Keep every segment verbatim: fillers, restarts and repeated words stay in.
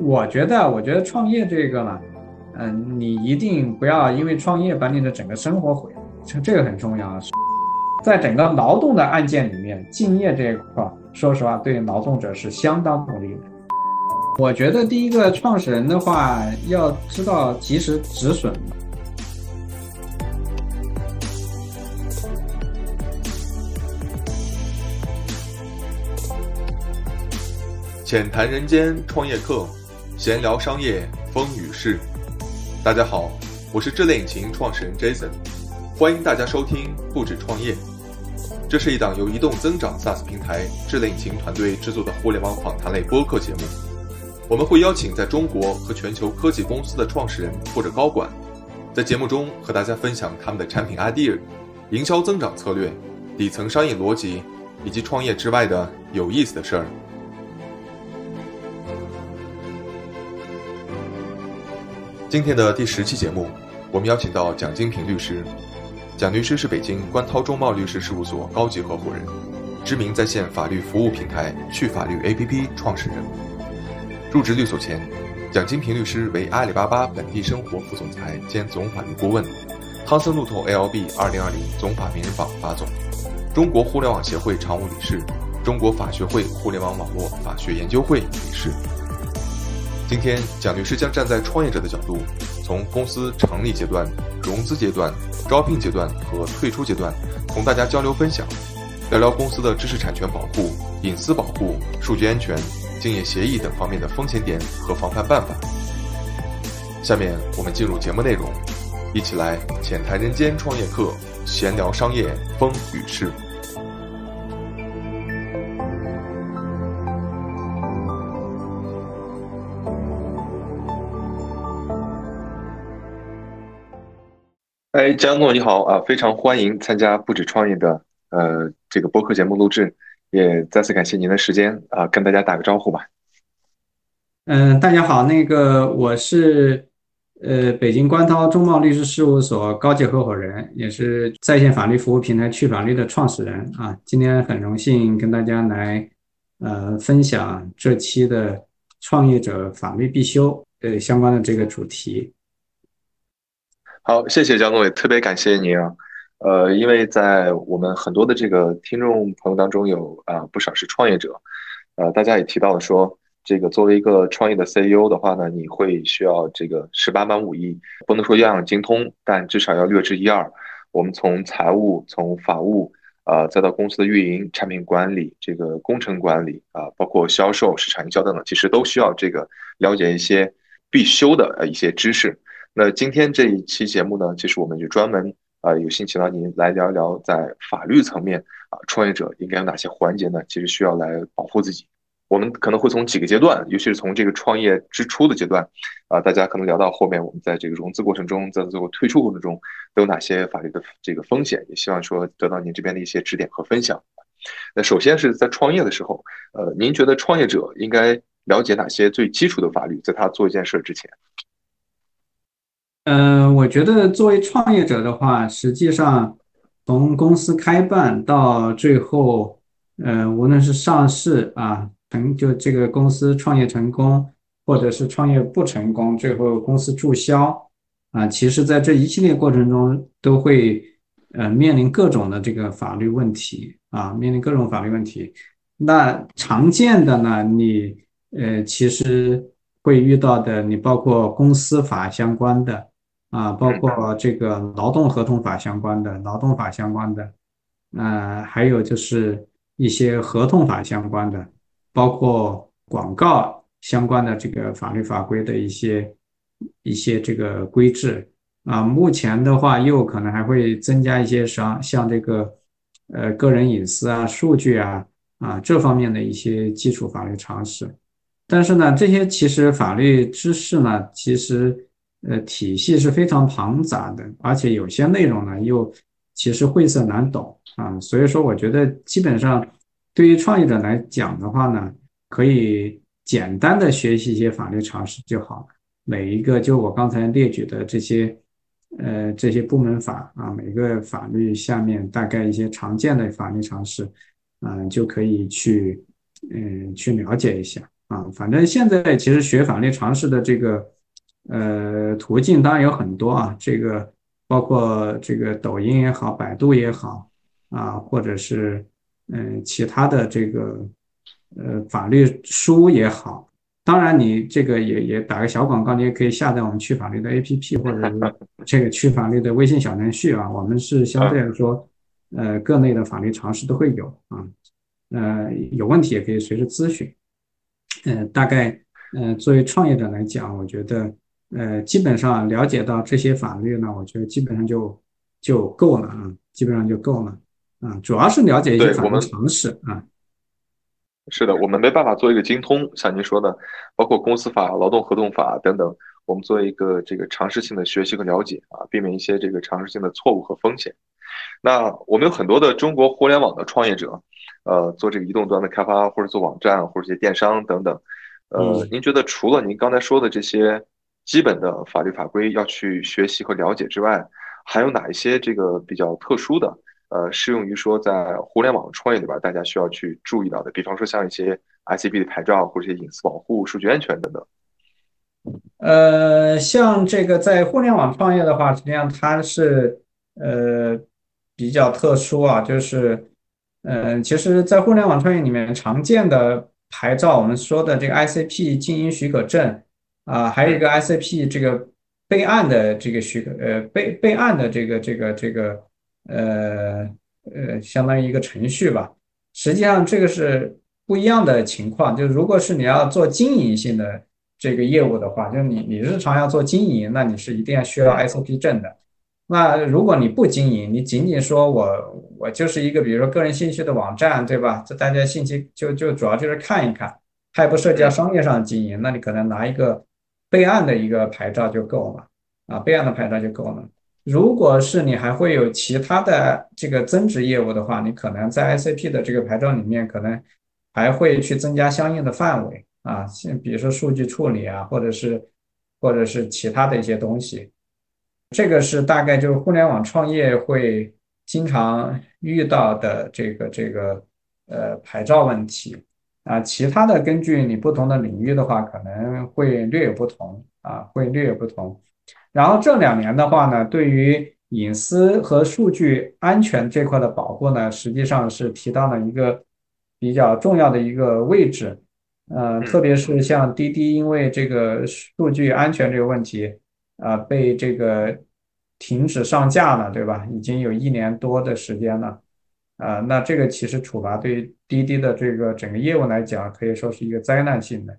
我觉得我觉得创业这个嘛，嗯，你一定不要因为创业把你的整个生活毁了，这个很重要。在整个劳动的案件里面，敬业这一块说实话对劳动者是相当不利的。我觉得第一个创始人的话要知道及时止损。浅谈人间创业课，闲聊商业风雨事。大家好，我是智类引擎创始人 Jason， 欢迎大家收听不止创业。这是一档由移动增长 SaaS 平台智类引擎团队制作的互联网访谈类播客节目。我们会邀请在中国和全球科技公司的创始人或者高管，在节目中和大家分享他们的产品 idea、 营销增长策略、底层商业逻辑以及创业之外的有意思的事儿。今天的第十期节目，我们邀请到蒋金平律师。蒋律师是北京观涛中贸律师事务所高级合伙人，知名在线法律服务平台去法律 A P P 创始人。入职律所前，蒋金平律师为阿里巴巴本地生活副总裁兼总法律顾问，康森路透 L L B 二零二零总法名人榜法总，中国互联网协会常务理事，中国法学会互联网网络法学研究会理事。今天，蒋律师将站在创业者的角度，从公司成立阶段、融资阶段、招聘阶段和退出阶段，同大家交流分享，聊聊公司的知识产权保护、隐私保护、数据安全、竞业协议等方面的风险点和防范办法。下面我们进入节目内容，一起来浅谈人间创业课，闲聊商业风雨事。哎，蒋总你好啊！非常欢迎参加不止创业的呃这个播客节目录制，也再次感谢您的时间啊、呃，跟大家打个招呼吧。嗯、呃，大家好，那个我是呃北京观涛中贸律师事务所高级合伙人，也是在线法律服务平台去法律的创始人啊。今天很荣幸跟大家来呃分享这期的创业者法律必修呃相关的这个主题。好，谢谢蒋总，也特别感谢您啊，呃，因为在我们很多的这个听众朋友当中有啊、呃、不少是创业者，呃，大家也提到了说，这个作为一个创业的 C E O 的话呢，你会需要这个十八般武艺，不能说样样精通，但至少要略知一二。我们从财务、从法务啊、呃，再到公司的运营、产品管理、这个工程管理啊、呃，包括销售、市场营销等等，其实都需要这个了解一些必修的呃一些知识。那今天这一期节目呢，其实我们就专门啊、呃、有幸请到您来聊一聊在法律层面啊、呃、创业者应该有哪些环节呢？其实需要来保护自己。我们可能会从几个阶段，尤其是从这个创业之初的阶段啊、呃，大家可能聊到后面我们在这个融资过程中，在最后退出过程中都有哪些法律的这个风险，也希望说得到您这边的一些指点和分享。那首先是在创业的时候，呃，您觉得创业者应该了解哪些最基础的法律，在他做一件事之前？嗯、呃，我觉得作为创业者的话，实际上从公司开办到最后，呃，无论是上市啊，成就这个公司创业成功，或者是创业不成功，最后公司注销啊，其实在这一系列过程中都会呃面临各种的这个法律问题啊，面临各种法律问题。那常见的呢，你呃其实会遇到的，你包括公司法相关的。啊，包括这个劳动合同法相关的、劳动法相关的，呃，还有就是一些合同法相关的，包括广告相关的这个法律法规的一些一些这个规制啊。目前的话，又可能还会增加一些像像这个呃个人隐私啊、数据啊啊这方面的一些基础法律常识。但是呢，这些其实法律知识呢，其实。呃，体系是非常庞杂的，而且有些内容呢又其实晦涩难懂啊，所以说我觉得基本上对于创业者来讲的话呢，可以简单的学习一些法律常识就好。每一个就我刚才列举的这些呃这些部门法啊，每个法律下面大概一些常见的法律常识，嗯、呃，就可以去嗯、呃、去了解一下啊，反正现在其实学法律常识的这个呃途径当然有很多啊，这个包括这个抖音也好，百度也好啊，或者是嗯、呃、其他的这个呃法律书也好。当然你这个也也打个小广告，你也可以下载我们趣法律的 A P P 或者是这个趣法律的微信小程序啊，我们是相对来说呃各类的法律常识都会有啊，呃有问题也可以随时咨询。呃，大概呃，作为创业者来讲，我觉得呃，基本上了解到这些法律呢，我觉得基本上就就够了啊，基本上就够了啊，主要是了解一些法律常识啊。是的，我们没办法做一个精通，像您说的，包括公司法、劳动合同法等等，我们做一个这个常识性的学习和了解啊，避免一些这个常识性的错误和风险。那我们有很多的中国互联网的创业者。呃，做这个移动端的开发，或者做网站，或者一些电商等等，呃，您觉得除了您刚才说的这些基本的法律法规要去学习和了解之外，还有哪一些这个比较特殊的，呃，适用于说在互联网创业里边大家需要去注意到的，比方说像一些 I C P 的牌照，或者一些隐私保护、数据安全等等。呃，像这个在互联网创业的话，实际上它是呃比较特殊啊，就是。呃，其实，在互联网创业里面常见的牌照，我们说的这个 I C P 经营许可证啊、呃，还有一个 I C P 这个备案的这个许可，呃，备备案的这个这个这个，呃呃，相当于一个程序吧。实际上，这个是不一样的情况。就是如果是你要做经营性的这个业务的话，就是你你日常要做经营，那你是一定要需要 I C P 证的。那如果你不经营，你仅仅说我我就是一个比如说个人兴趣的网站，对吧？这大家兴趣就就主要就是看一看，它也不涉及到商业上经营，那你可能拿一个备案的一个牌照就够了啊，备案的牌照就够了。如果是你还会有其他的这个增值业务的话，你可能在 I C P 的这个牌照里面可能还会去增加相应的范围啊，比如说数据处理啊，或者是或者是其他的一些东西。这个是大概就是互联网创业会经常遇到的这个这个呃牌照问题啊，其他的根据你不同的领域的话，可能会略有不同啊，会略有不同。然后这两年的话呢，对于隐私和数据安全这块的保护呢，实际上是提到了一个比较重要的一个位置，呃，特别是像滴滴，因为这个数据安全这个问题。啊、呃，被这个停止上架了，对吧？已经有一年多的时间了，啊、呃，那这个其实处罚对于滴滴的这个整个业务来讲，可以说是一个灾难性的，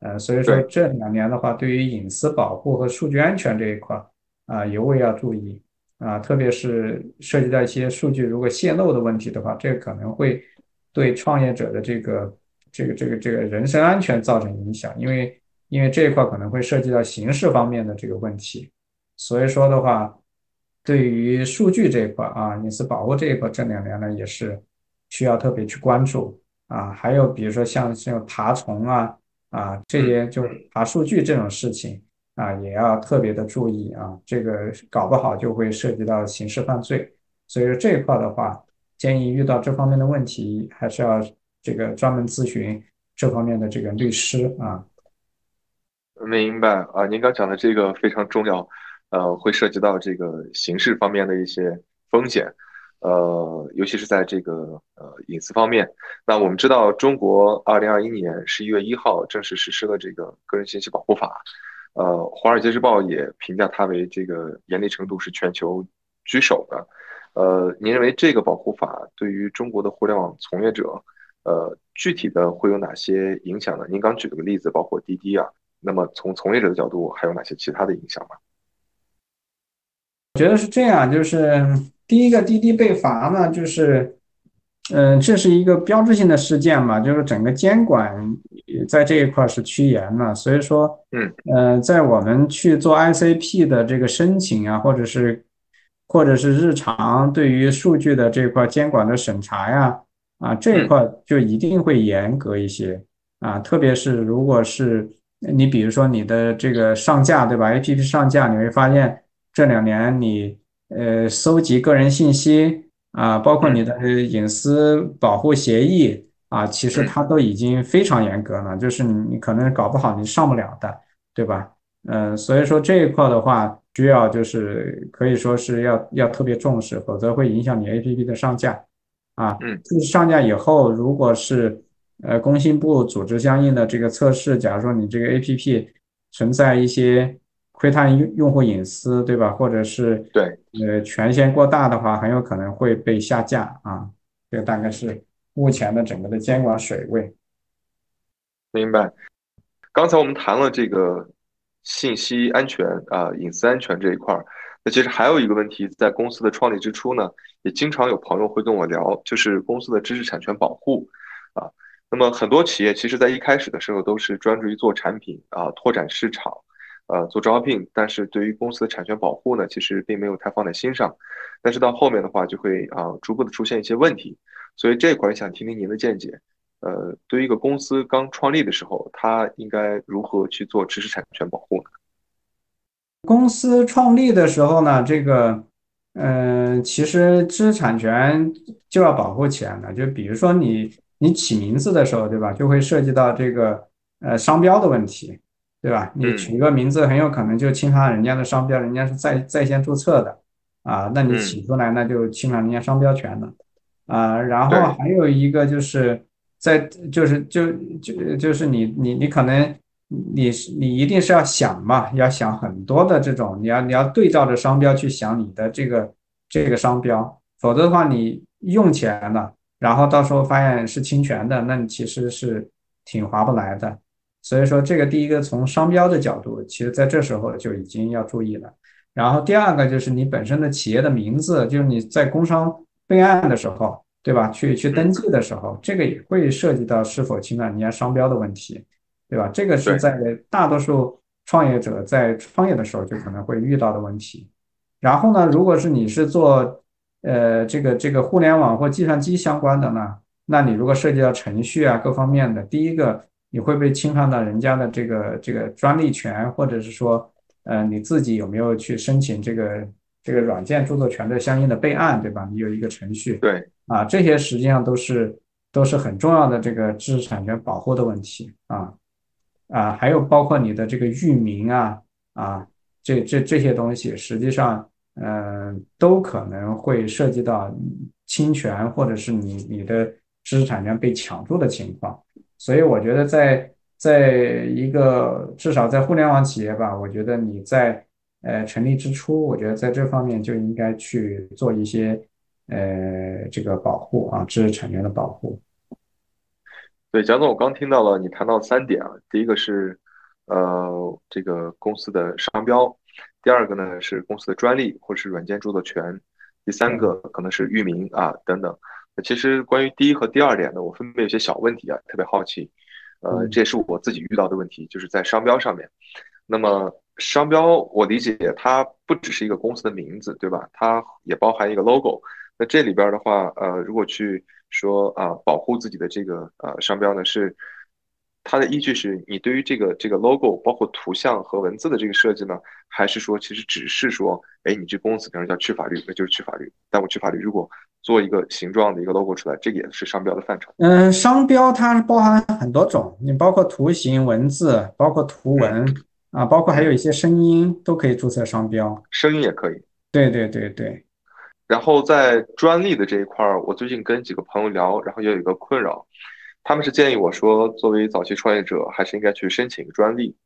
呃，所以说这两年的话，对于隐私保护和数据安全这一块，啊、呃，尤为要注意，啊、呃，特别是涉及到一些数据如果泄露的问题的话，这个可能会对创业者的这个这个这个这个人身安全造成影响，因为。因为这一块可能会涉及到刑事方面的这个问题，所以说的话，对于数据这一块啊，隐私保护这一块，这两年呢也是需要特别去关注啊。还有比如说像像爬虫啊啊这些就爬数据这种事情啊，也要特别的注意啊。这个搞不好就会涉及到刑事犯罪，所以说这一块的话，建议遇到这方面的问题，还是要这个专门咨询这方面的这个律师啊。明白啊，您刚讲的这个非常重要，呃，会涉及到这个刑事方面的一些风险，呃，尤其是在这个呃隐私方面。那我们知道，中国二零二一年十一月一号正式实施了这个个人信息保护法，呃，《华尔街日报》也评价它为这个严厉程度是全球居首的。呃，您认为这个保护法对于中国的互联网从业者，呃，具体的会有哪些影响呢？您刚举了个例子，包括滴滴啊。那么从从业者的角度还有哪些其他的影响吗？我觉得是这样，就是第一个滴滴被罚呢，就是嗯、呃，这是一个标志性的事件吧，就是整个监管在这一块是趋严了，所以说嗯呃，在我们去做 I C P 的这个申请啊，或者是或者是日常对于数据的这块监管的审查呀啊，啊这一块就一定会严格一些啊，特别是如果是你比如说你的这个上架，对吧 ？A P P 上架，你会发现这两年你呃搜集个人信息啊、呃，包括你的隐私保护协议啊，其实它都已经非常严格了，就是你可能搞不好你上不了的，对吧？嗯，所以说这一块的话，需要就是可以说是要要特别重视，否则会影响你 A P P 的上架啊。嗯，上架以后，如果是呃工信部组织相应的这个测试，假如说你这个 A P P 存在一些窥探用户隐私，对吧？或者是对呃权限过大的话，很有可能会被下架啊。这个大概是目前的整个的监管水位。明白。刚才我们谈了这个信息安全啊、呃、隐私安全这一块，那其实还有一个问题，在公司的创立之初呢，也经常有朋友会跟我聊，就是公司的知识产权保护啊。那么很多企业其实在一开始的时候都是专注于做产品啊、拓展市场、呃做招聘，但是对于公司的产权保护呢，其实并没有太放在心上。但是到后面的话，就会啊、呃、逐步的出现一些问题。所以这块想听听您的见解，呃，对于一个公司刚创立的时候，它应该如何去做知识产权保护呢？公司创立的时候呢，这个，嗯、呃，其实知识产权就要保护起来了。就比如说你你起名字的时候，对吧，就会涉及到这个呃商标的问题，对吧？你取一个名字，很有可能就侵犯人家的商标，人家是在在线注册的啊，那你起出来那就侵犯人家商标权了。嗯啊、呃，然后还有一个就是在就是就就就是你你你可能你你一定是要想嘛，要想很多的这种，你要你要对照着商标去想你的这个这个商标，否则的话你用起来了，然后到时候发现是侵权的，那你其实是挺划不来的。所以说这个第一个从商标的角度，其实在这时候就已经要注意了。然后第二个就是你本身的企业的名字，就是你在工商备案的时候，对吧？去去登记的时候，这个也会涉及到是否侵犯人家商标的问题，对吧？这个是在大多数创业者在创业的时候就可能会遇到的问题。然后呢，如果是你是做呃这个这个互联网或计算机相关的呢，那你如果涉及到程序啊各方面的，第一个你会被侵犯到人家的这个这个专利权，或者是说呃你自己有没有去申请这个。这个软件著作权的相应的备案，对吧？你有一个程序，对啊，这些实际上都是都是很重要的这个知识产权保护的问题啊啊，还有包括你的这个域名啊啊，这这这些东西实际上嗯、呃、都可能会涉及到侵权或者是你你的知识产权被抢注的情况，所以我觉得在在一个至少在互联网企业吧，我觉得你在。呃，成立之初，我觉得在这方面就应该去做一些呃这个保护啊，知识产权的保护。对，蒋总，我刚听到了你谈到三点啊，第一个是呃这个公司的商标，第二个呢是公司的专利或是软件著作权，第三个可能是域名啊等等。其实关于第一和第二点呢，我分别有些小问题啊，特别好奇，呃，这也是我自己遇到的问题，就是在商标上面。那么商标我理解它不只是一个公司的名字，对吧？它也包含一个 logo。 那这里边的话呃，如果去说啊、呃，保护自己的这个呃商标呢，是它的依据是你对于这个这个 logo 包括图像和文字的这个设计呢，还是说其实只是说哎，你这公司比如叫去法律，那就是去法律，但我去法律如果做一个形状的一个 logo 出来，这个也是商标的范畴。嗯，商标它包含很多种，你包括图形、文字，包括图文、嗯啊，包括还有一些声音都可以注册商标，声音也可以。对对对对。然后在专利的这一块，我最近跟几个朋友聊，然后也有一个困扰，他们是建议我说，作为早期创业者，还是应该去申请一个专利。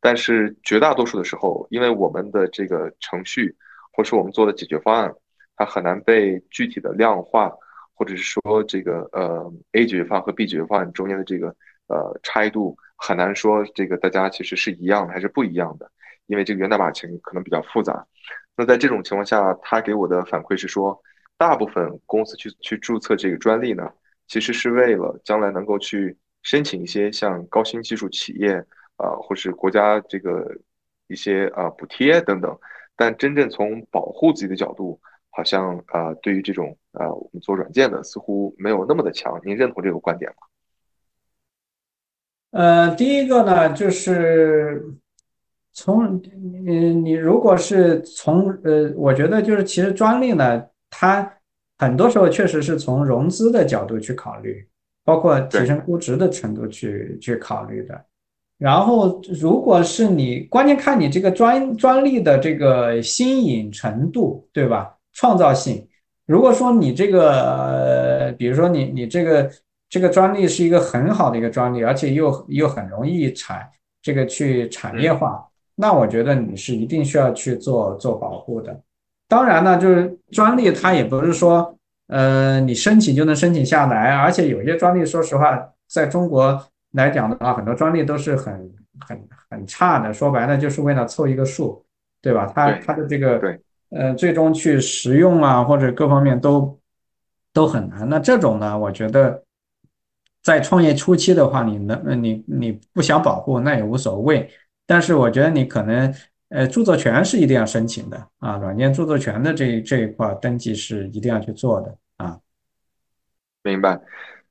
但是绝大多数的时候，因为我们的这个程序，或是我们做的解决方案，它很难被具体的量化，或者是说这个呃 A 解决方案和 B 解决方案中间的这个呃差异度。很难说这个大家其实是一样的还是不一样的，因为这个源代码情可能比较复杂。那在这种情况下，他给我的反馈是说，大部分公司去去注册这个专利呢，其实是为了将来能够去申请一些像高新技术企业啊、呃，或是国家这个一些啊、呃、补贴等等。但真正从保护自己的角度，好像啊、呃、对于这种啊、呃、我们做软件的似乎没有那么的强。您认同这个观点吗？呃，第一个呢，就是从你你如果是从呃，我觉得就是其实专利呢，它很多时候确实是从融资的角度去考虑包括提升估值的程度去去考虑的。然后如果是你关键看你这个专专利的这个新颖程度，对吧，创造性。如果说你这个、呃、比如说你你这个这个专利是一个很好的一个专利，而且又又很容易产这个去产业化，那我觉得你是一定需要去做做保护的。当然呢，就是专利它也不是说呃你申请就能申请下来，而且有些专利说实话在中国来讲的话，很多专利都是很很很差的，说白了就是为了凑一个数，对吧？它它的这个对呃最终去实用啊或者各方面都都很难。那这种呢，我觉得在创业初期的话，你能你你不想保护那也无所谓，但是我觉得你可能呃，著作权是一定要申请的啊，软件著作权的这这一块登记是一定要去做的啊。明白。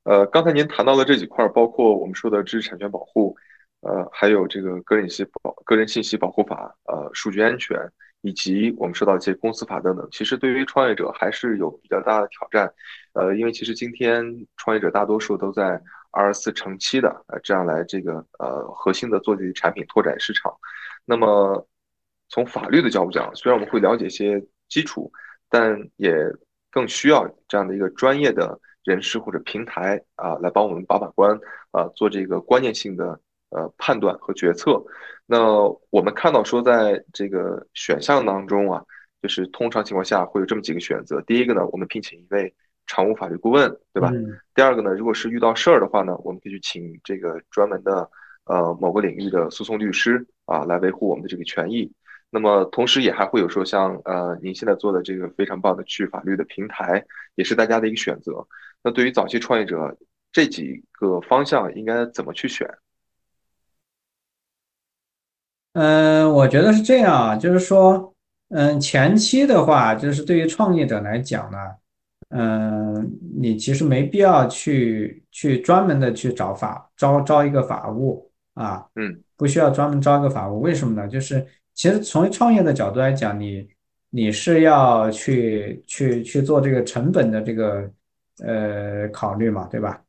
呃，刚才您谈到了这几块，包括我们说的知识产权保护，呃，还有这个个人信息保个人信息保护法，呃，数据安全，以及我们说到一些公司法等等。其实对于创业者还是有比较大的挑战，呃，因为其实今天创业者大多数都在二十四乘七的呃这样来这个呃核心的做自己产品拓展市场，那么。从法律的角度讲，虽然我们会了解一些基础，但也更需要这样的一个专业的人士或者平台啊、呃，来帮我们把把关啊、呃，做这个关键性的呃判断和决策。那我们看到说，在这个选项当中啊，就是通常情况下会有这么几个选择。第一个呢，我们聘请一位常务法律顾问，对吧？嗯、第二个呢，如果是遇到事儿的话呢，我们可以去请这个专门的呃某个领域的诉讼律师啊，来维护我们的这个权益。那么同时也还会有说像呃您现在做的这个非常棒的去法律的平台，也是大家的一个选择。那对于早期创业者，这几个方向应该怎么去选？嗯、呃，我觉得是这样啊，就是说嗯、呃、前期的话，就是对于创业者来讲呢，嗯、呃、你其实没必要去去专门的去找法招招一个法务啊，嗯，不需要专门招一个法务。为什么呢？就是其实从创业的角度来讲，你你是要去去去做这个成本的这个呃考虑嘛，对吧？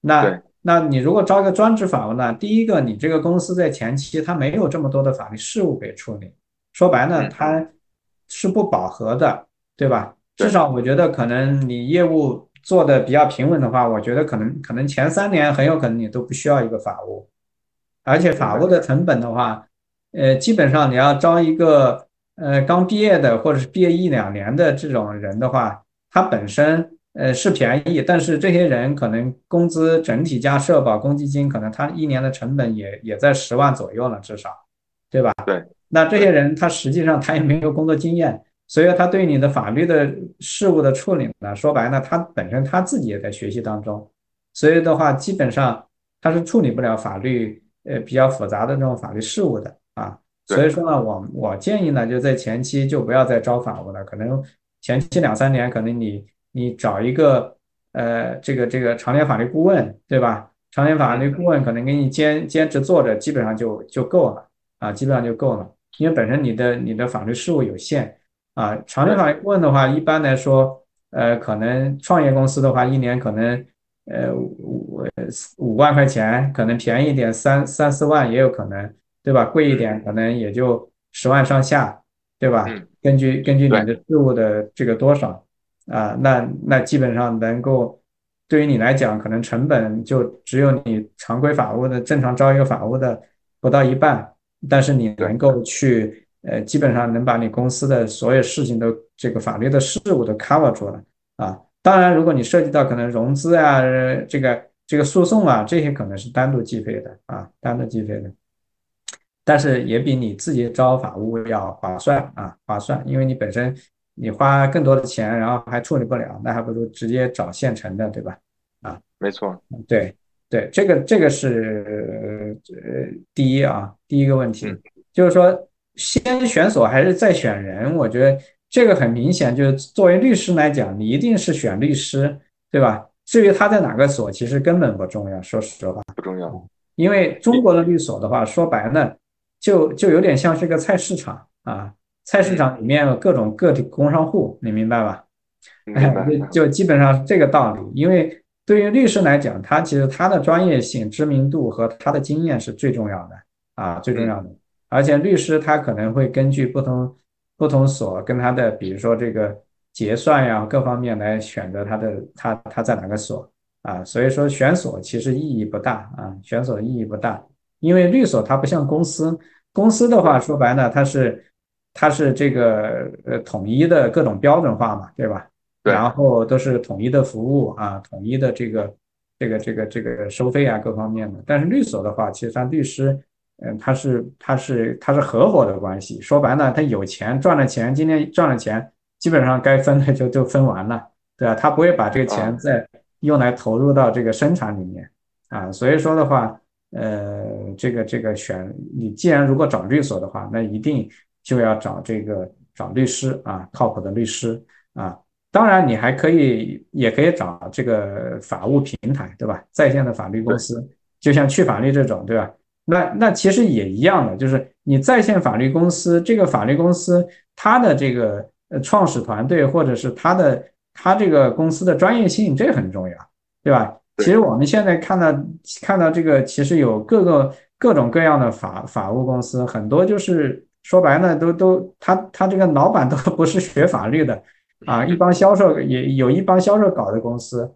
那那你如果招一个专职法务呢，第一个你这个公司在前期它没有这么多的法律事务给处理，说白了它是不饱和的，对吧？至少我觉得可能你业务做的比较平稳的话，我觉得可能可能前三年很有可能你都不需要一个法务，而且法务的成本的话。呃，基本上你要招一个呃刚毕业的或者是毕业一两年的这种人的话，他本身呃是便宜，但是这些人可能工资整体加社保公积金，可能他一年的成本也也在十万左右了，至少，对吧？对。那这些人他实际上他也没有工作经验，所以他对你的法律的事务的处理呢，说白了他本身他自己也在学习当中，所以的话基本上他是处理不了法律呃比较复杂的这种法律事务的。啊，所以说呢，我我建议呢，就在前期就不要再招法务了。可能前期两三年，可能你你找一个呃，这个这个常年法律顾问，对吧？常年法律顾问可能给你兼兼职做着，基本上就就够了啊，基本上就够了。因为本身你的你的法律事务有限啊，常年法律顾问的话，一般来说，呃，可能创业公司的话，一年可能呃五五万块钱，可能便宜一点三三四万也有可能。对吧？贵一点可能也就十万上下，对吧？根据根据你的事务的这个多少啊、呃，那那基本上能够对于你来讲，可能成本就只有你常规法务的正常招一个法务的不到一半，但是你能够去呃，基本上能把你公司的所有事情都这个法律的事务都 cover 住了啊。当然，如果你涉及到可能融资啊、呃、这个这个诉讼啊这些，可能是单独计费的啊，单独计费的。但是也比你自己招法务要划算啊，划算，因为你本身你花更多的钱，然后还处理不了，那还不如直接找现成的，对吧？啊，没错，对对，这个这个是呃第一啊，第一个问题、嗯、就是说先选所还是再选人，我觉得这个很明显，就是作为律师来讲，你一定是选律师，对吧？至于他在哪个所，其实根本不重要，说实话，不重要，因为中国的律所的话，说白了。就就有点像是个菜市场啊，菜市场里面有各种个体工商户，你明白吧？就基本上这个道理。因为对于律师来讲，他其实他的专业性、知名度和他的经验是最重要的啊，最重要的。而且律师他可能会根据不同不同所跟他的，比如说这个结算呀、啊、各方面来选择他的他他在哪个所啊，所以说选所其实意义不大啊，选所意义不大，因为律所它不像公司，公司的话说白了它是它是这个呃统一的各种标准化嘛，对吧？然后都是统一的服务啊，统一的这个这个这个这个收费啊各方面的。但是律所的话，其实他律师，嗯，他是他是他是合伙的关系。说白了，他有钱赚了钱，今天赚了钱，基本上该分的就就分完了，对吧？他不会把这个钱再用来投入到这个生产里面啊。所以说的话，呃，这个这个选你既然如果找律所的话，那一定就要找这个找律师啊，靠谱的律师啊。当然你还可以也可以找这个法务平台，对吧？在线的法律公司，就像去法律这种，对吧？那那其实也一样的，就是你在线法律公司，这个法律公司它的这个创始团队或者是它的它这个公司的专业性，这很重要，对吧？其实我们现在看到看到这个其实有各个各种各样的法法务公司，很多就是说白了都都他他这个老板都不是学法律的。啊，一帮销售也有一帮销售搞的公司，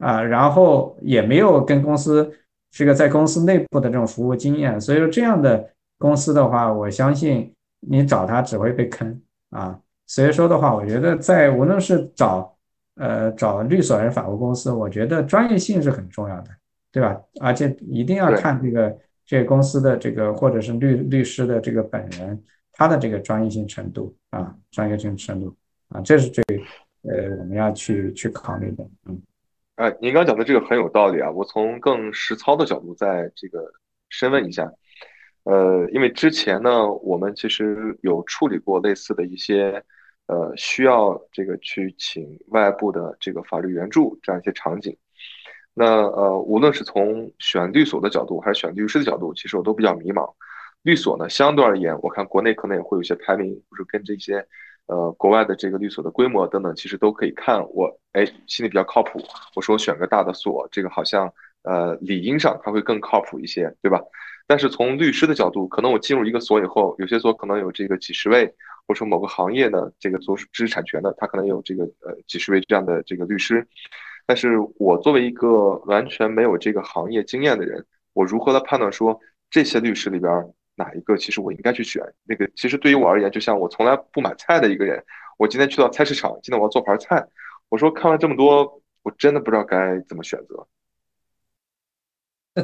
啊，然后也没有跟公司这个在公司内部的这种服务经验，所以说这样的公司的话，我相信你找他只会被坑啊。所以说的话，我觉得在无论是找呃找律所还是法务公司，我觉得专业性是很重要的，对吧？而且一定要看这个这个公司的这个或者是律律师的这个本人他的这个专业性程度啊，专业性程度。啊，这是最呃我们要去去考虑的。嗯，哎，您刚讲的这个很有道理啊。我从更实操的角度，在这个深问一下，呃，因为之前呢，我们其实有处理过类似的一些呃需要这个去请外部的这个法律援助这样一些场景。那呃，无论是从选律所的角度，还是选律师的角度，其实我都比较迷茫。律所呢，相对而言，我看国内可能也会有一些排名，或者跟这些。呃，国外的这个律所的规模等等，其实都可以看我，哎，心里比较靠谱。我说我选个大的所，这个好像呃理应上它会更靠谱一些，对吧？但是从律师的角度，可能我进入一个所以后，有些所可能有这个几十位，或者说某个行业的这个做知识产权的，它可能有这个呃几十位这样的这个律师。但是我作为一个完全没有这个行业经验的人，我如何来判断说这些律师里边？哪一个其实我应该去选那个？其实对于我而言，就像我从来不买菜的一个人，我今天去到菜市场，今天我要做盘菜，我说看完这么多，我真的不知道该怎么选择。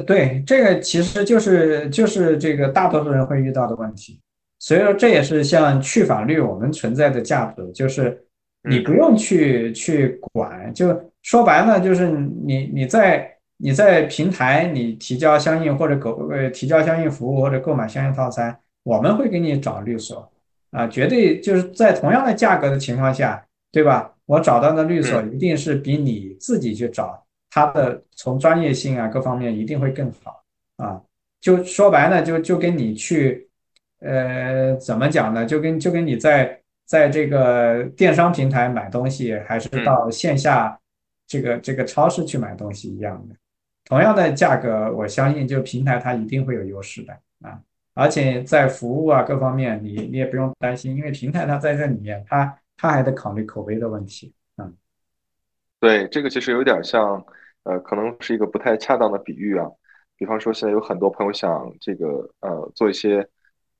对，这个其实就是就是这个大多数人会遇到的问题，所以说这也是像去法律我们存在的价值，就是你不用去、嗯、去管，就说白了就是你你在。你在平台你提交相应或者购呃提交相应服务或者购买相应套餐，我们会给你找律所啊，绝对就是在同样的价格的情况下，对吧？我找到的律所一定是比你自己去找他的从专业性啊各方面一定会更好啊。就说白了，就就跟你去呃怎么讲呢？就跟就跟你在在这个电商平台买东西，还是到线下这个这个超市去买东西一样的。同样的价格，我相信就平台它一定会有优势的啊，而且在服务啊各方面你，你你也不用担心，因为平台它在这里面，它它还得考虑口碑的问题啊、嗯。对，这个其实有点像，呃，可能是一个不太恰当的比喻啊。比方说，现在有很多朋友想这个呃做一些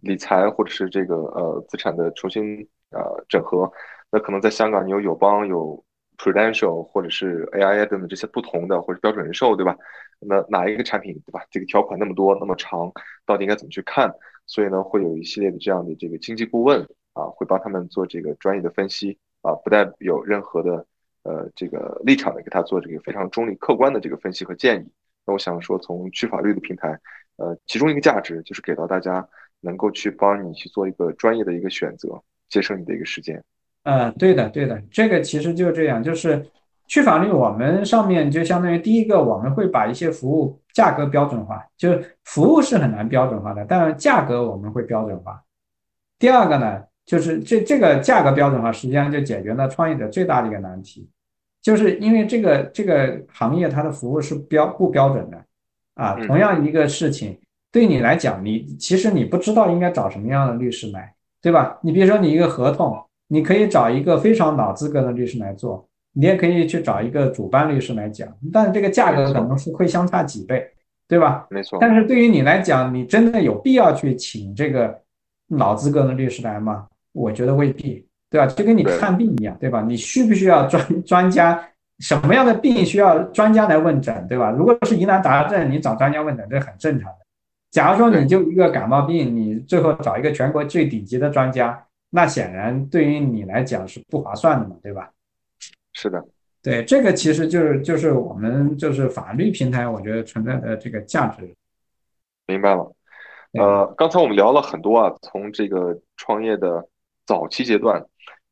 理财或者是这个呃资产的重新呃整合，那可能在香港你有友邦有。Prudential 或者是 A I A 等等这些不同的或者标准人寿，对吧？那哪一个产品，对吧？这个条款那么多那么长，到底应该怎么去看？所以呢，会有一系列的这样的这个经济顾问啊，会帮他们做这个专业的分析啊，不带有任何的呃这个立场的给他做这个非常中立客观的这个分析和建议。那我想说，从去法律的平台，呃，其中一个价值就是给到大家能够去帮你去做一个专业的一个选择，节省你的一个时间。嗯，对的，对的，这个其实就这样，就是去法律，我们上面就相当于第一个，我们会把一些服务价格标准化，就是服务是很难标准化的，但价格我们会标准化。第二个呢，就是这这个价格标准化，实际上就解决了创业者最大的一个难题，就是因为这个这个行业它的服务是标不标准的啊，同样一个事情对你来讲，你其实你不知道应该找什么样的律师来，对吧？你比如说你一个合同，你可以找一个非常老资格的律师来做，你也可以去找一个主办律师来讲，但是这个价格可能是会相差几倍，对吧？没错。但是对于你来讲，你真的有必要去请这个老资格的律师来吗？我觉得未必，对吧？就跟你看病一样，对吧？你需不需要专专家？什么样的病需要专家来问诊，对吧？如果是疑难杂症，你找专家问诊，这很正常的。假如说你就一个感冒病，你最后找一个全国最顶级的专家，那显然对于你来讲是不划算的嘛，对吧？是的，对，这个其实就是就是我们就是法律平台，我觉得存在的这个价值。明白了，呃，刚才我们聊了很多啊，从这个创业的早期阶段，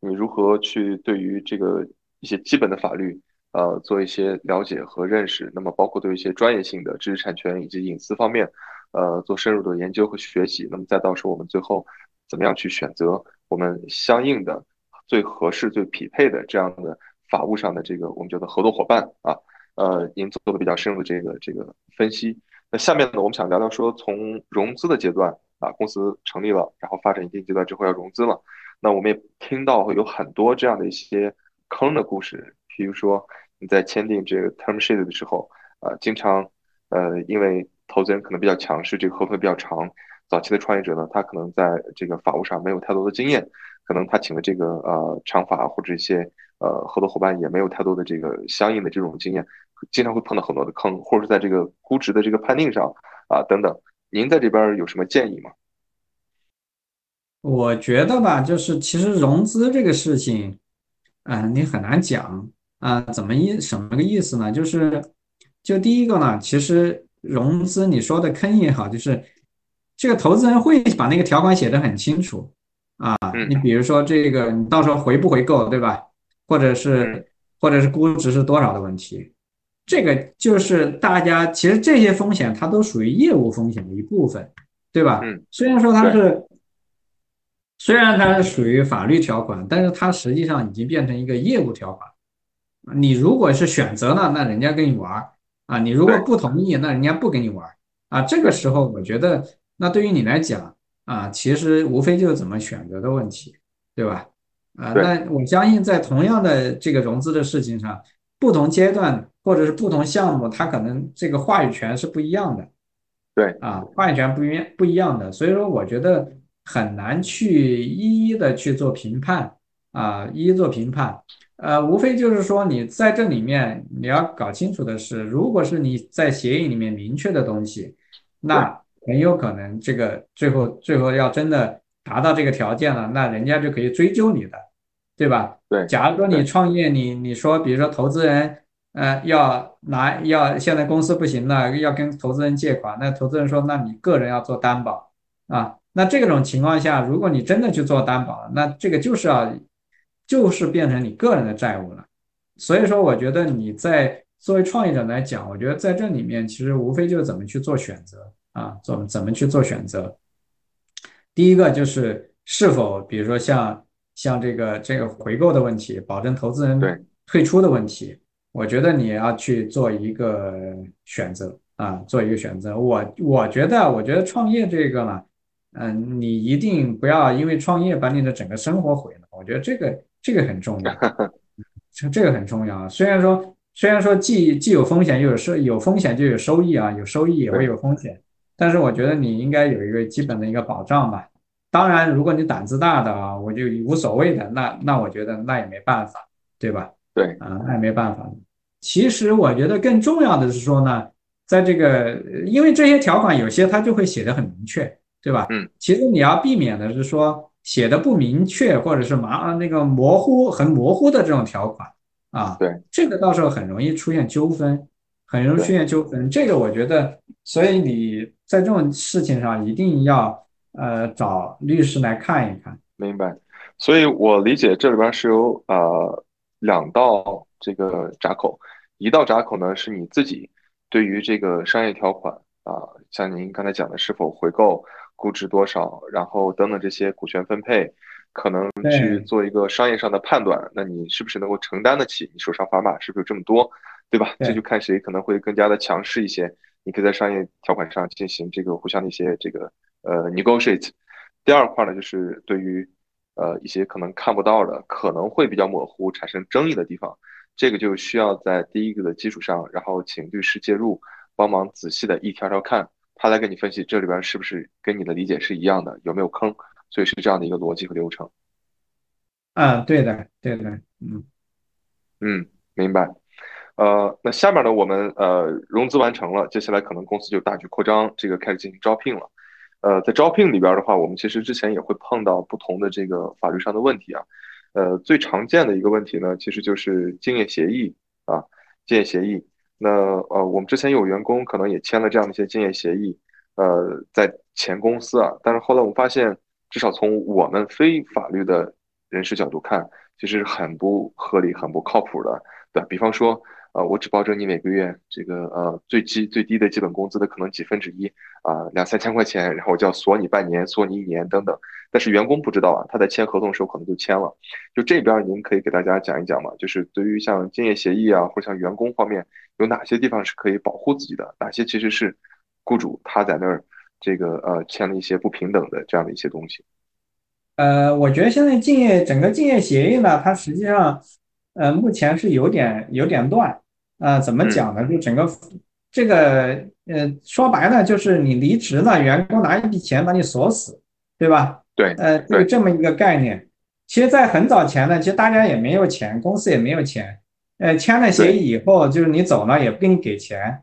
你如何去对于这个一些基本的法律，呃，做一些了解和认识，那么包括对一些专业性的知识产权以及隐私方面。呃，做深入的研究和学习，那么再到时候我们最后怎么样去选择我们相应的最合适、最匹配的这样的法务上的这个我们叫做合作伙伴啊，呃，您做的比较深入的这个这个分析。那下面呢，我们想聊聊说从融资的阶段啊，公司成立了，然后发展一定阶段之后要融资了，那我们也听到有很多这样的一些坑的故事，比如说你在签订这个 term sheet 的时候啊，经常呃因为投资人可能比较强势，这个合同比较长。早期的创业者呢，他可能在这个法务上没有太多的经验，可能他请的这个呃长法或者一些呃合作伙伴也没有太多的这个相应的这种经验，经常会碰到很多的坑，或者是在这个估值的这个判定上啊等等。您在这边有什么建议吗？我觉得吧，就是其实融资这个事情，嗯、呃，你很难讲啊、呃，怎么意什么个意思呢？就是就第一个呢，其实。融资你说的坑也好，就是这个投资人会把那个条款写得很清楚啊。你比如说这个你到时候回不回购，对吧？或者是或者是估值是多少的问题，这个就是大家其实这些风险它都属于业务风险的一部分，对吧？虽然说它是虽然它是属于法律条款，但是它实际上已经变成一个业务条款。你如果是选择呢，那人家跟你玩。啊，你如果不同意，那人家不跟你玩啊。这个时候，我觉得那对于你来讲啊，其实无非就是怎么选择的问题，对吧？啊，那我相信在同样的这个融资的事情上，不同阶段或者是不同项目，它可能这个话语权是不一样的。对啊，话语权不一不一样的，所以说我觉得很难去一一的去做评判啊，一一做评判。呃，无非就是说，你在这里面你要搞清楚的是，如果是你在协议里面明确的东西，那很有可能这个最后最后要真的达到这个条件了，那人家就可以追究你的，对吧？对。假如说你创业，你你说，比如说投资人，呃，要拿要现在公司不行了，要跟投资人借款，那投资人说，那你个人要做担保啊，那这种情况下，如果你真的去做担保，那这个就是要。就是变成你个人的债务了，所以说我觉得你在作为创业者来讲，我觉得在这里面其实无非就是怎么去做选择啊，怎么怎么去做选择。第一个就是是否比如说像像这个这个回购的问题，保证投资人退出的问题，我觉得你要去做一个选择啊，做一个选择。我我觉得我觉得创业这个呢，嗯，你一定不要因为创业把你的整个生活毁了，我觉得这个。这个很重要，这个很重要。虽然说，虽然说既既有风险又有收，有风险就有收益啊，有收益也会有风险。但是我觉得你应该有一个基本的一个保障吧。当然，如果你胆子大的啊，我就无所谓的，那那我觉得那也没办法，对吧？对啊，那也没办法。其实我觉得更重要的是说呢，在这个因为这些条款有些它就会写得很明确，对吧？嗯，其实你要避免的是说。写的不明确或者是麻那个模糊很模糊的这种条款啊，对，这个到时候很容易出现纠纷，很容易出现纠纷。这个我觉得，所以你在这种事情上一定要呃找律师来看一看。明白。所以我理解这里边是有呃两道这个闸口，一道闸口呢是你自己对于这个商业条款啊、呃，像您刚才讲的是否回购。估值多少，然后等等这些股权分配，可能去做一个商业上的判断，那你是不是能够承担得起？你手上砝码是不是有这么多，对吧？对，这就看谁可能会更加的强势一些。你可以在商业条款上进行这个互相的一些这个呃 negotiate。第二块呢，就是对于呃一些可能看不到的，可能会比较模糊、产生争议的地方，这个就需要在第一个的基础上，然后请律师介入，帮忙仔细的一条条看，他来给你分析这里边是不是跟你的理解是一样的，有没有坑。所以是这样的一个逻辑和流程。啊，对的，对的，嗯嗯，明白。呃，那下面呢，我们呃融资完成了，接下来可能公司就大举扩张，这个开始进行招聘了。呃，在招聘里边的话，我们其实之前也会碰到不同的这个法律上的问题啊。呃，最常见的一个问题呢，其实就是竞业协议啊，竞业协议。那呃，我们之前有员工可能也签了这样的一些竞业协议，呃，在前公司啊，但是后来我们发现，至少从我们非法律的人士角度看，其实很不合理、很不靠谱的。对，比方说，呃，我只保证你每个月这个呃最基最低的基本工资的可能几分之一啊、呃，两三千块钱，然后我就要锁你半年、锁你一年等等。但是员工不知道啊，他在签合同的时候可能就签了。就这边您可以给大家讲一讲嘛，就是对于像竞业协议啊，或者像员工方面，有哪些地方是可以保护自己的，哪些其实是雇主他在那儿。这个呃，签了一些不平等的这样的一些东西。呃，我觉得现在竞业整个竞业协议呢，它实际上，呃，目前是有点有点乱。呃，怎么讲呢？就整个这个呃，说白了就是你离职了，员工拿一笔钱把你锁死，对吧？对，呃，有这么一个概念。其实，在很早前呢，其实大家也没有钱，公司也没有钱。呃，签了协议以后，就是你走了也不给你给钱，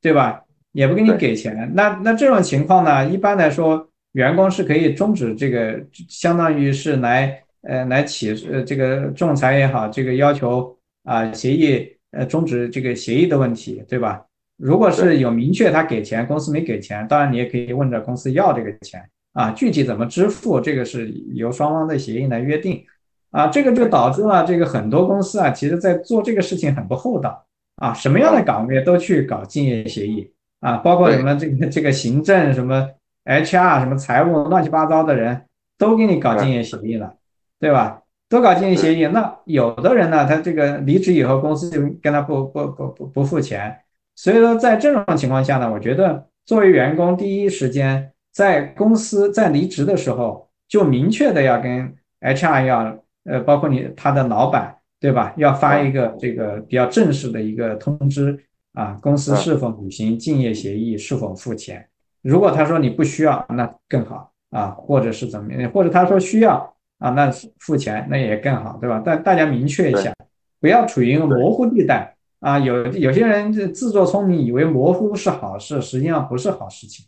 对吧？也不给你给钱，那那这种情况呢，一般来说，员工是可以终止这个，相当于是来呃来起呃这个仲裁也好，这个要求啊、呃、协议呃终止这个协议的问题，对吧？如果是有明确他给钱，公司没给钱，当然你也可以问着公司要这个钱啊，具体怎么支付，这个是由双方的协议来约定啊，这个就导致了这个很多公司啊，其实在做这个事情很不厚道啊，什么样的岗位都去搞竞业协议。啊，包括什么这个这个行政什么 H R 什么财务乱七八糟的人都给你搞竞业协议了，对吧？都搞竞业协议，那有的人呢，他这个离职以后公司就跟他不不不不不付钱，所以说在这种情况下呢，我觉得作为员工第一时间在公司在离职的时候就明确的要跟 H R 要呃，包括你他的老板对吧，要发一个这个比较正式的一个通知。啊，公司是否履行竞业协议，是否付钱？如果他说你不需要，那更好啊，或者是怎么样？或者他说需要啊，那付钱那也更好，对吧？但大家明确一下，不要处于一个模糊地带啊。有有些人自作聪明，以为模糊是好事，实际上不是好事情，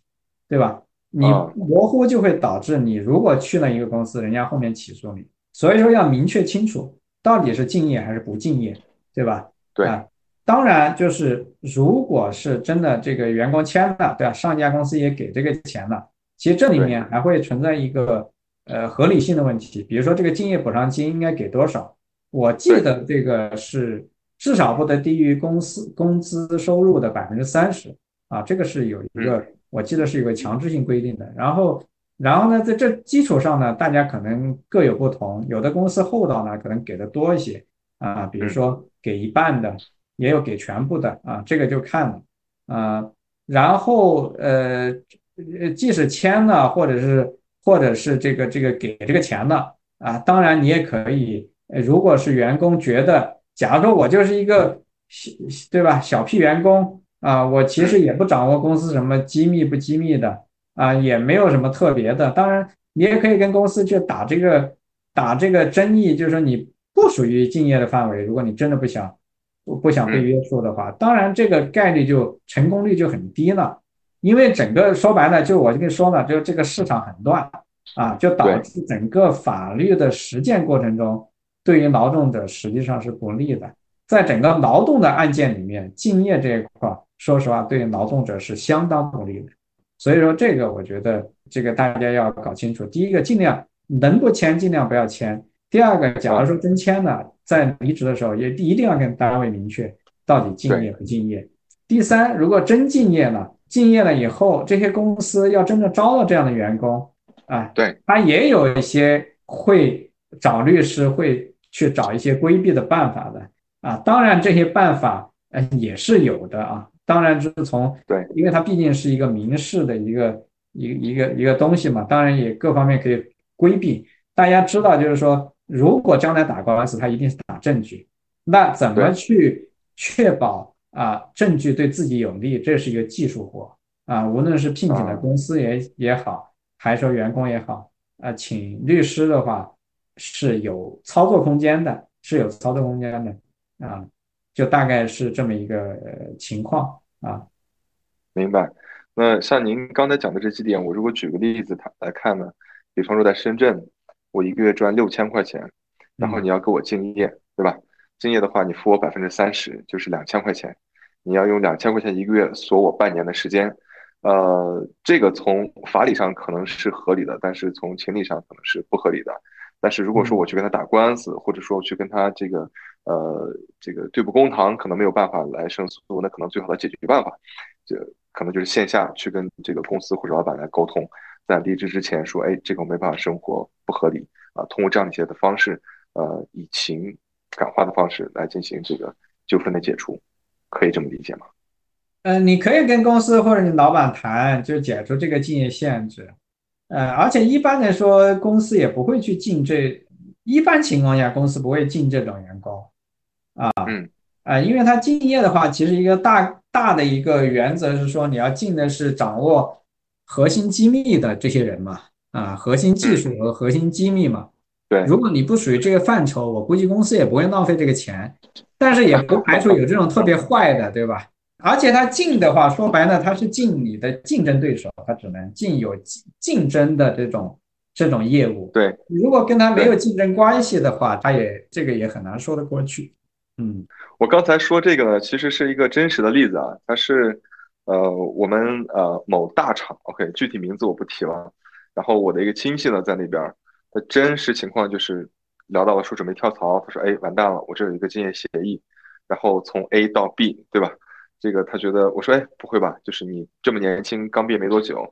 对吧？你模糊就会导致你如果去了一个公司，人家后面起诉你。所以说要明确清楚，到底是竞业还是不竞业，对吧？对。啊，当然，就是如果是真的这个员工签了，对吧、啊？上家公司也给这个钱了，其实这里面还会存在一个呃合理性的问题，比如说这个竞业补偿金应该给多少？我记得这个是至少不得低于公司工资收入的百分之三十啊，这个是有一个我记得是有个强制性规定的。然后，然后呢，在这基础上呢，大家可能各有不同，有的公司厚道呢，可能给的多一些啊，比如说给一半的。也有给全部的啊，这个就看了啊。然后呃，即使签了，或者是或者是这个这个给这个钱了啊，当然你也可以，如果是员工觉得，假如说我就是一个对吧小屁员工啊，我其实也不掌握公司什么机密不机密的啊，也没有什么特别的。当然你也可以跟公司去打这个打这个争议，就是说你不属于竞业的范围，如果你真的不想。不想被约束的话，当然这个概率就成功率就很低了，因为整个说白了，就我跟你说了，就这个市场很乱啊，就导致整个法律的实践过程中，对于劳动者实际上是不利的。在整个劳动的案件里面，竞业这一块，说实话，对于劳动者是相当不利的。所以说，这个我觉得这个大家要搞清楚。第一个，尽量能不签尽量不要签。第二个，假如说真签了，在离职的时候也一定要跟单位明确到底竞业不竞业。第三，如果真竞业了，竞业了以后，这些公司要真的招了这样的员工啊，对，他也有一些会找律师会去找一些规避的办法的啊，当然这些办法呃也是有的啊，当然是从对，因为它毕竟是一个民事的一个一个一个一个东西嘛，当然也各方面可以规避。大家知道就是说，如果将来打官司，它一定是打证据，那怎么去确保啊证据对自己有利，这是一个技术活啊，无论是聘请的公司也也好，还是说员工也好，啊，请律师的话是有操作空间的，是有操作空间的啊。就大概是这么一个情况啊，明白。那像您刚才讲的这几点，我如果举个例子来看呢，比方说在深圳，我一个月赚六千块钱，然后你要给我敬业，嗯、对吧？敬业的话，你付我百分之三十，就是两千块钱。你要用两千块钱一个月锁我半年的时间，呃，这个从法理上可能是合理的，但是从情理上可能是不合理的。但是如果说我去跟他打官司，或者说我去跟他这个呃这个对簿公堂，可能没有办法来胜诉，那可能最好的解决办法，就可能就是线下去跟这个公司或者老板来沟通，在离职之前说，哎，这个我没办法生活，不合理啊，通过这样一些的方式，呃，以情感化的方式来进行这个纠纷的解除，可以这么理解吗？呃，你可以跟公司或者你老板谈，就解除这个竞业限制。呃，而且一般来说，公司也不会去禁这，一般情况下公司不会禁这种员工，啊，嗯，啊，因为他竞业的话，其实一个大大的一个原则是说，你要禁的是掌握核心机密的这些人嘛，啊，核心技术和核心机密嘛，对，如果你不属于这个范畴，我估计公司也不会浪费这个钱，但是也不排除有这种特别坏的，对吧？而且他竞的话，说白了，他是竞你的竞争对手，他只能竞有竞争的这种这种业务。对，如果跟他没有竞争关系的话，他也这个也很难说得过去。嗯，我刚才说这个呢，其实是一个真实的例子啊，它是呃我们呃某大厂 ，OK， 具体名字我不提了。然后我的一个亲戚呢在那边，他真实情况就是聊到了说准备跳槽，他说哎完蛋了，我这有一个竞业协议，然后从 A 到 B， 对吧？这个他觉得，我说哎不会吧，就是你这么年轻，刚毕业没多久，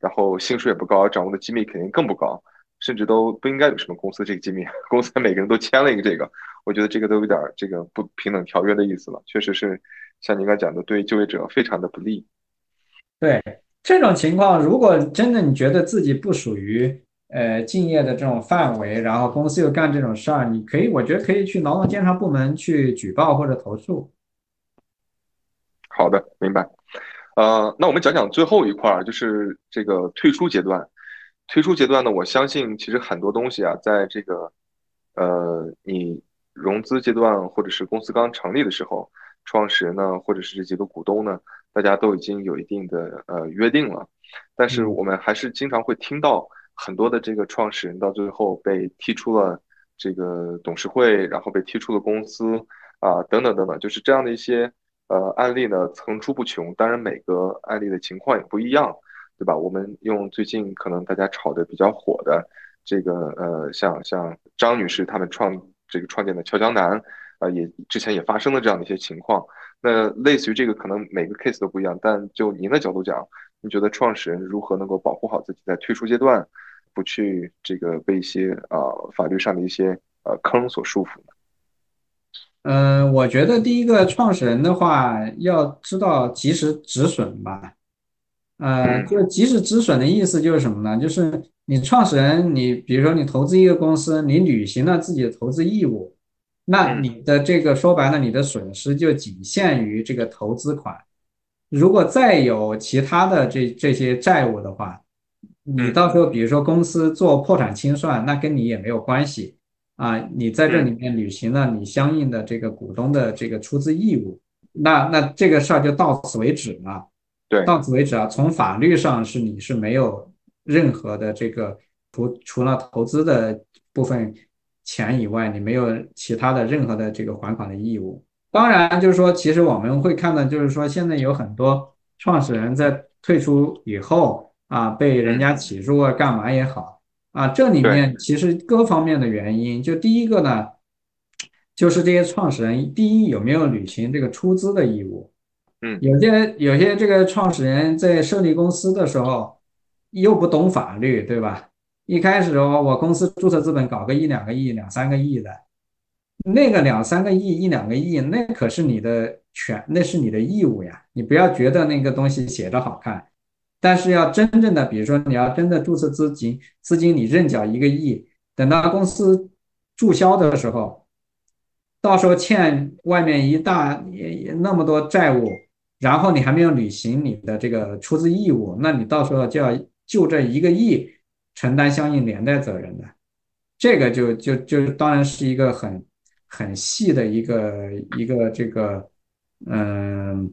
然后薪水也不高，掌握的机密肯定更不高，甚至都不应该有什么公司这个机密，公司每个人都签了一个这个，我觉得这个都有点这个不平等条约的意思了，确实是像您刚才讲的，对就业者非常的不利。对这种情况，如果真的你觉得自己不属于呃竞业的这种范围，然后公司又干这种事儿，你可以，我觉得可以去劳动监察部门去举报或者投诉。好的，明白。呃，那我们讲讲最后一块，就是这个退出阶段。退出阶段呢，我相信其实很多东西啊，在这个呃你融资阶段或者是公司刚成立的时候，创始人呢或者是这几个股东呢，大家都已经有一定的呃约定了。但是我们还是经常会听到很多的这个创始人到最后被踢出了这个董事会，然后被踢出了公司啊、呃，等等等等，就是这样的一些。呃，案例呢层出不穷，当然每个案例的情况也不一样，对吧？我们用最近可能大家炒的比较火的这个呃，像像张女士他们创这个创建的俏江南，啊、呃，也之前也发生了这样的一些情况。那类似于这个，可能每个 case 都不一样，但就您的角度讲，你觉得创始人如何能够保护好自己在退出阶段，不去这个被一些啊、呃、法律上的一些呃坑所束缚呢？嗯、呃，我觉得第一个创始人的话，要知道及时止损吧。呃，就及时止损的意思就是什么呢？就是你创始人，你比如说你投资一个公司，你履行了自己的投资义务，那你的这个说白了，你的损失就仅限于这个投资款。如果再有其他的这这些债务的话，你到时候比如说公司做破产清算，那跟你也没有关系。啊，你在这里面履行了你相应的这个股东的这个出资义务，那那这个事儿就到此为止了。对，到此为止啊，从法律上是你是没有任何的这个除除了投资的部分钱以外，你没有其他的任何的这个还款的义务。当然就是说，其实我们会看到，就是说现在有很多创始人在退出以后啊，被人家起诉啊，干嘛也好。啊，这里面其实各方面的原因，就第一个呢，就是这些创始人第一有没有履行这个出资的义务，嗯，有些有些这个创始人在设立公司的时候又不懂法律，对吧？一开始我我公司注册资本搞个一两个亿、两三个亿的，那个两三个亿、一两个亿，那可是你的权，那是你的义务呀。你不要觉得那个东西写着好看，但是要真正的，比如说你要真的注册资金，资金你认缴一个亿，等到公司注销的时候，到时候欠外面一大那么多债务，然后你还没有履行你的这个出资义务，那你到时候就要就这一个亿承担相应连带责任的。这个就就就当然是一个很很细的一个一个这个嗯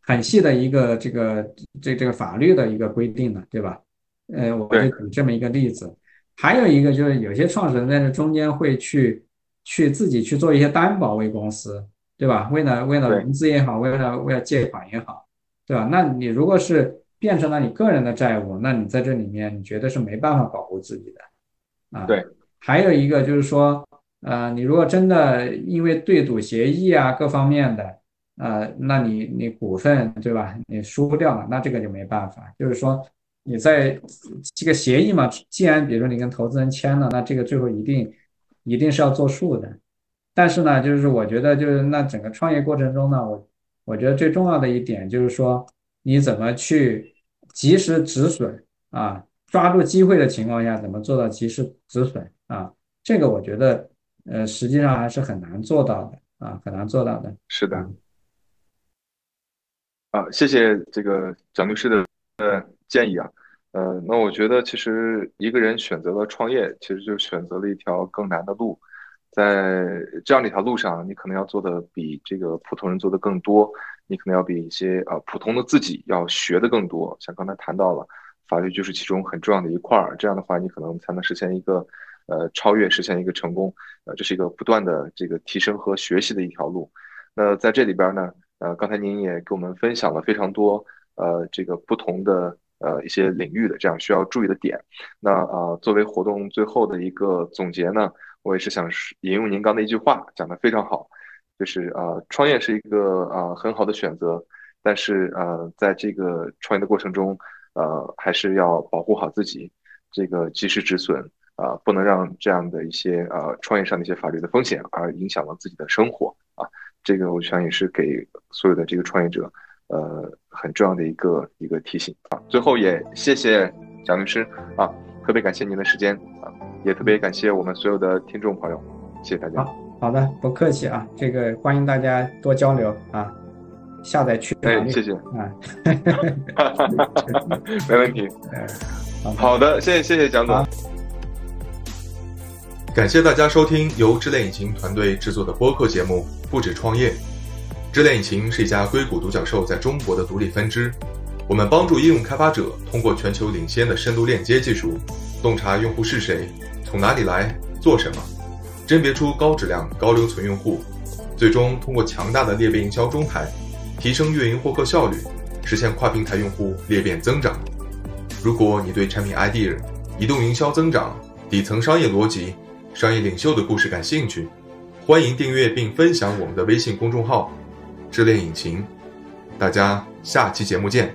很细的一个这个这这个法律的一个规定了，对吧？呃，我就举这么一个例子。还有一个就是有些创始人在这中间会去去自己去做一些担保为公司，对吧？为了为了融资也好，为了为了借款也好，对吧？那你如果是变成了你个人的债务，那你在这里面你绝对是没办法保护自己的啊。对。还有一个就是说，呃，你如果真的因为对赌协议啊各方面的，呃，那你你股份对吧？你输掉了，那这个就没办法。就是说你在这个协议嘛，既然比如说你跟投资人签了，那这个最后一定一定是要作数的。但是呢，就是我觉得就是那整个创业过程中呢，我我觉得最重要的一点就是说，你怎么去及时止损啊？抓住机会的情况下，怎么做到及时止损啊？这个我觉得呃实际上还是很难做到的啊，很难做到的。是的。啊，谢谢这个蒋律师的呃建议啊。呃，那我觉得其实一个人选择了创业，其实就选择了一条更难的路。在这样的一条路上，你可能要做的比这个普通人做的更多，你可能要比一些呃普通的自己要学的更多。像刚才谈到了，法律就是其中很重要的一块儿。这样的话，你可能才能实现一个呃超越，实现一个成功。呃，这是一个不断的这个提升和学习的一条路。那在这里边呢，呃，刚才您也给我们分享了非常多呃这个不同的呃一些领域的这样需要注意的点。那呃作为活动最后的一个总结呢，我也是想引用您刚的一句话，讲得非常好，就是呃，创业是一个呃很好的选择，但是呃，在这个创业的过程中，呃，还是要保护好自己，这个及时止损啊、呃，不能让这样的一些呃创业上的一些法律的风险而影响了自己的生活啊。这个我想也是给所有的这个创业者呃很重要的一个一个提醒啊。最后也谢谢蒋律师啊，特别感谢您的时间啊。也特别感谢我们所有的听众朋友，谢谢大家。好，好的，不客气啊，这个欢迎大家多交流啊，下载去。哎，谢谢啊，没问题。好的，谢谢谢谢蒋总。感谢大家收听由知链引擎团队制作的播客节目《不止创业》。知链引擎是一家硅谷独角兽在中国的独立分支，我们帮助应用开发者通过全球领先的深度链接技术，洞察用户是谁，从哪里来，做什么，甄别出高质量高留存用户，最终通过强大的裂变营销中台，提升运营获客效率，实现跨平台用户裂变增长。如果你对产品 idea、 移动营销增长、底层商业逻辑、商业领袖的故事感兴趣，欢迎订阅并分享我们的微信公众号知链引擎。大家下期节目见。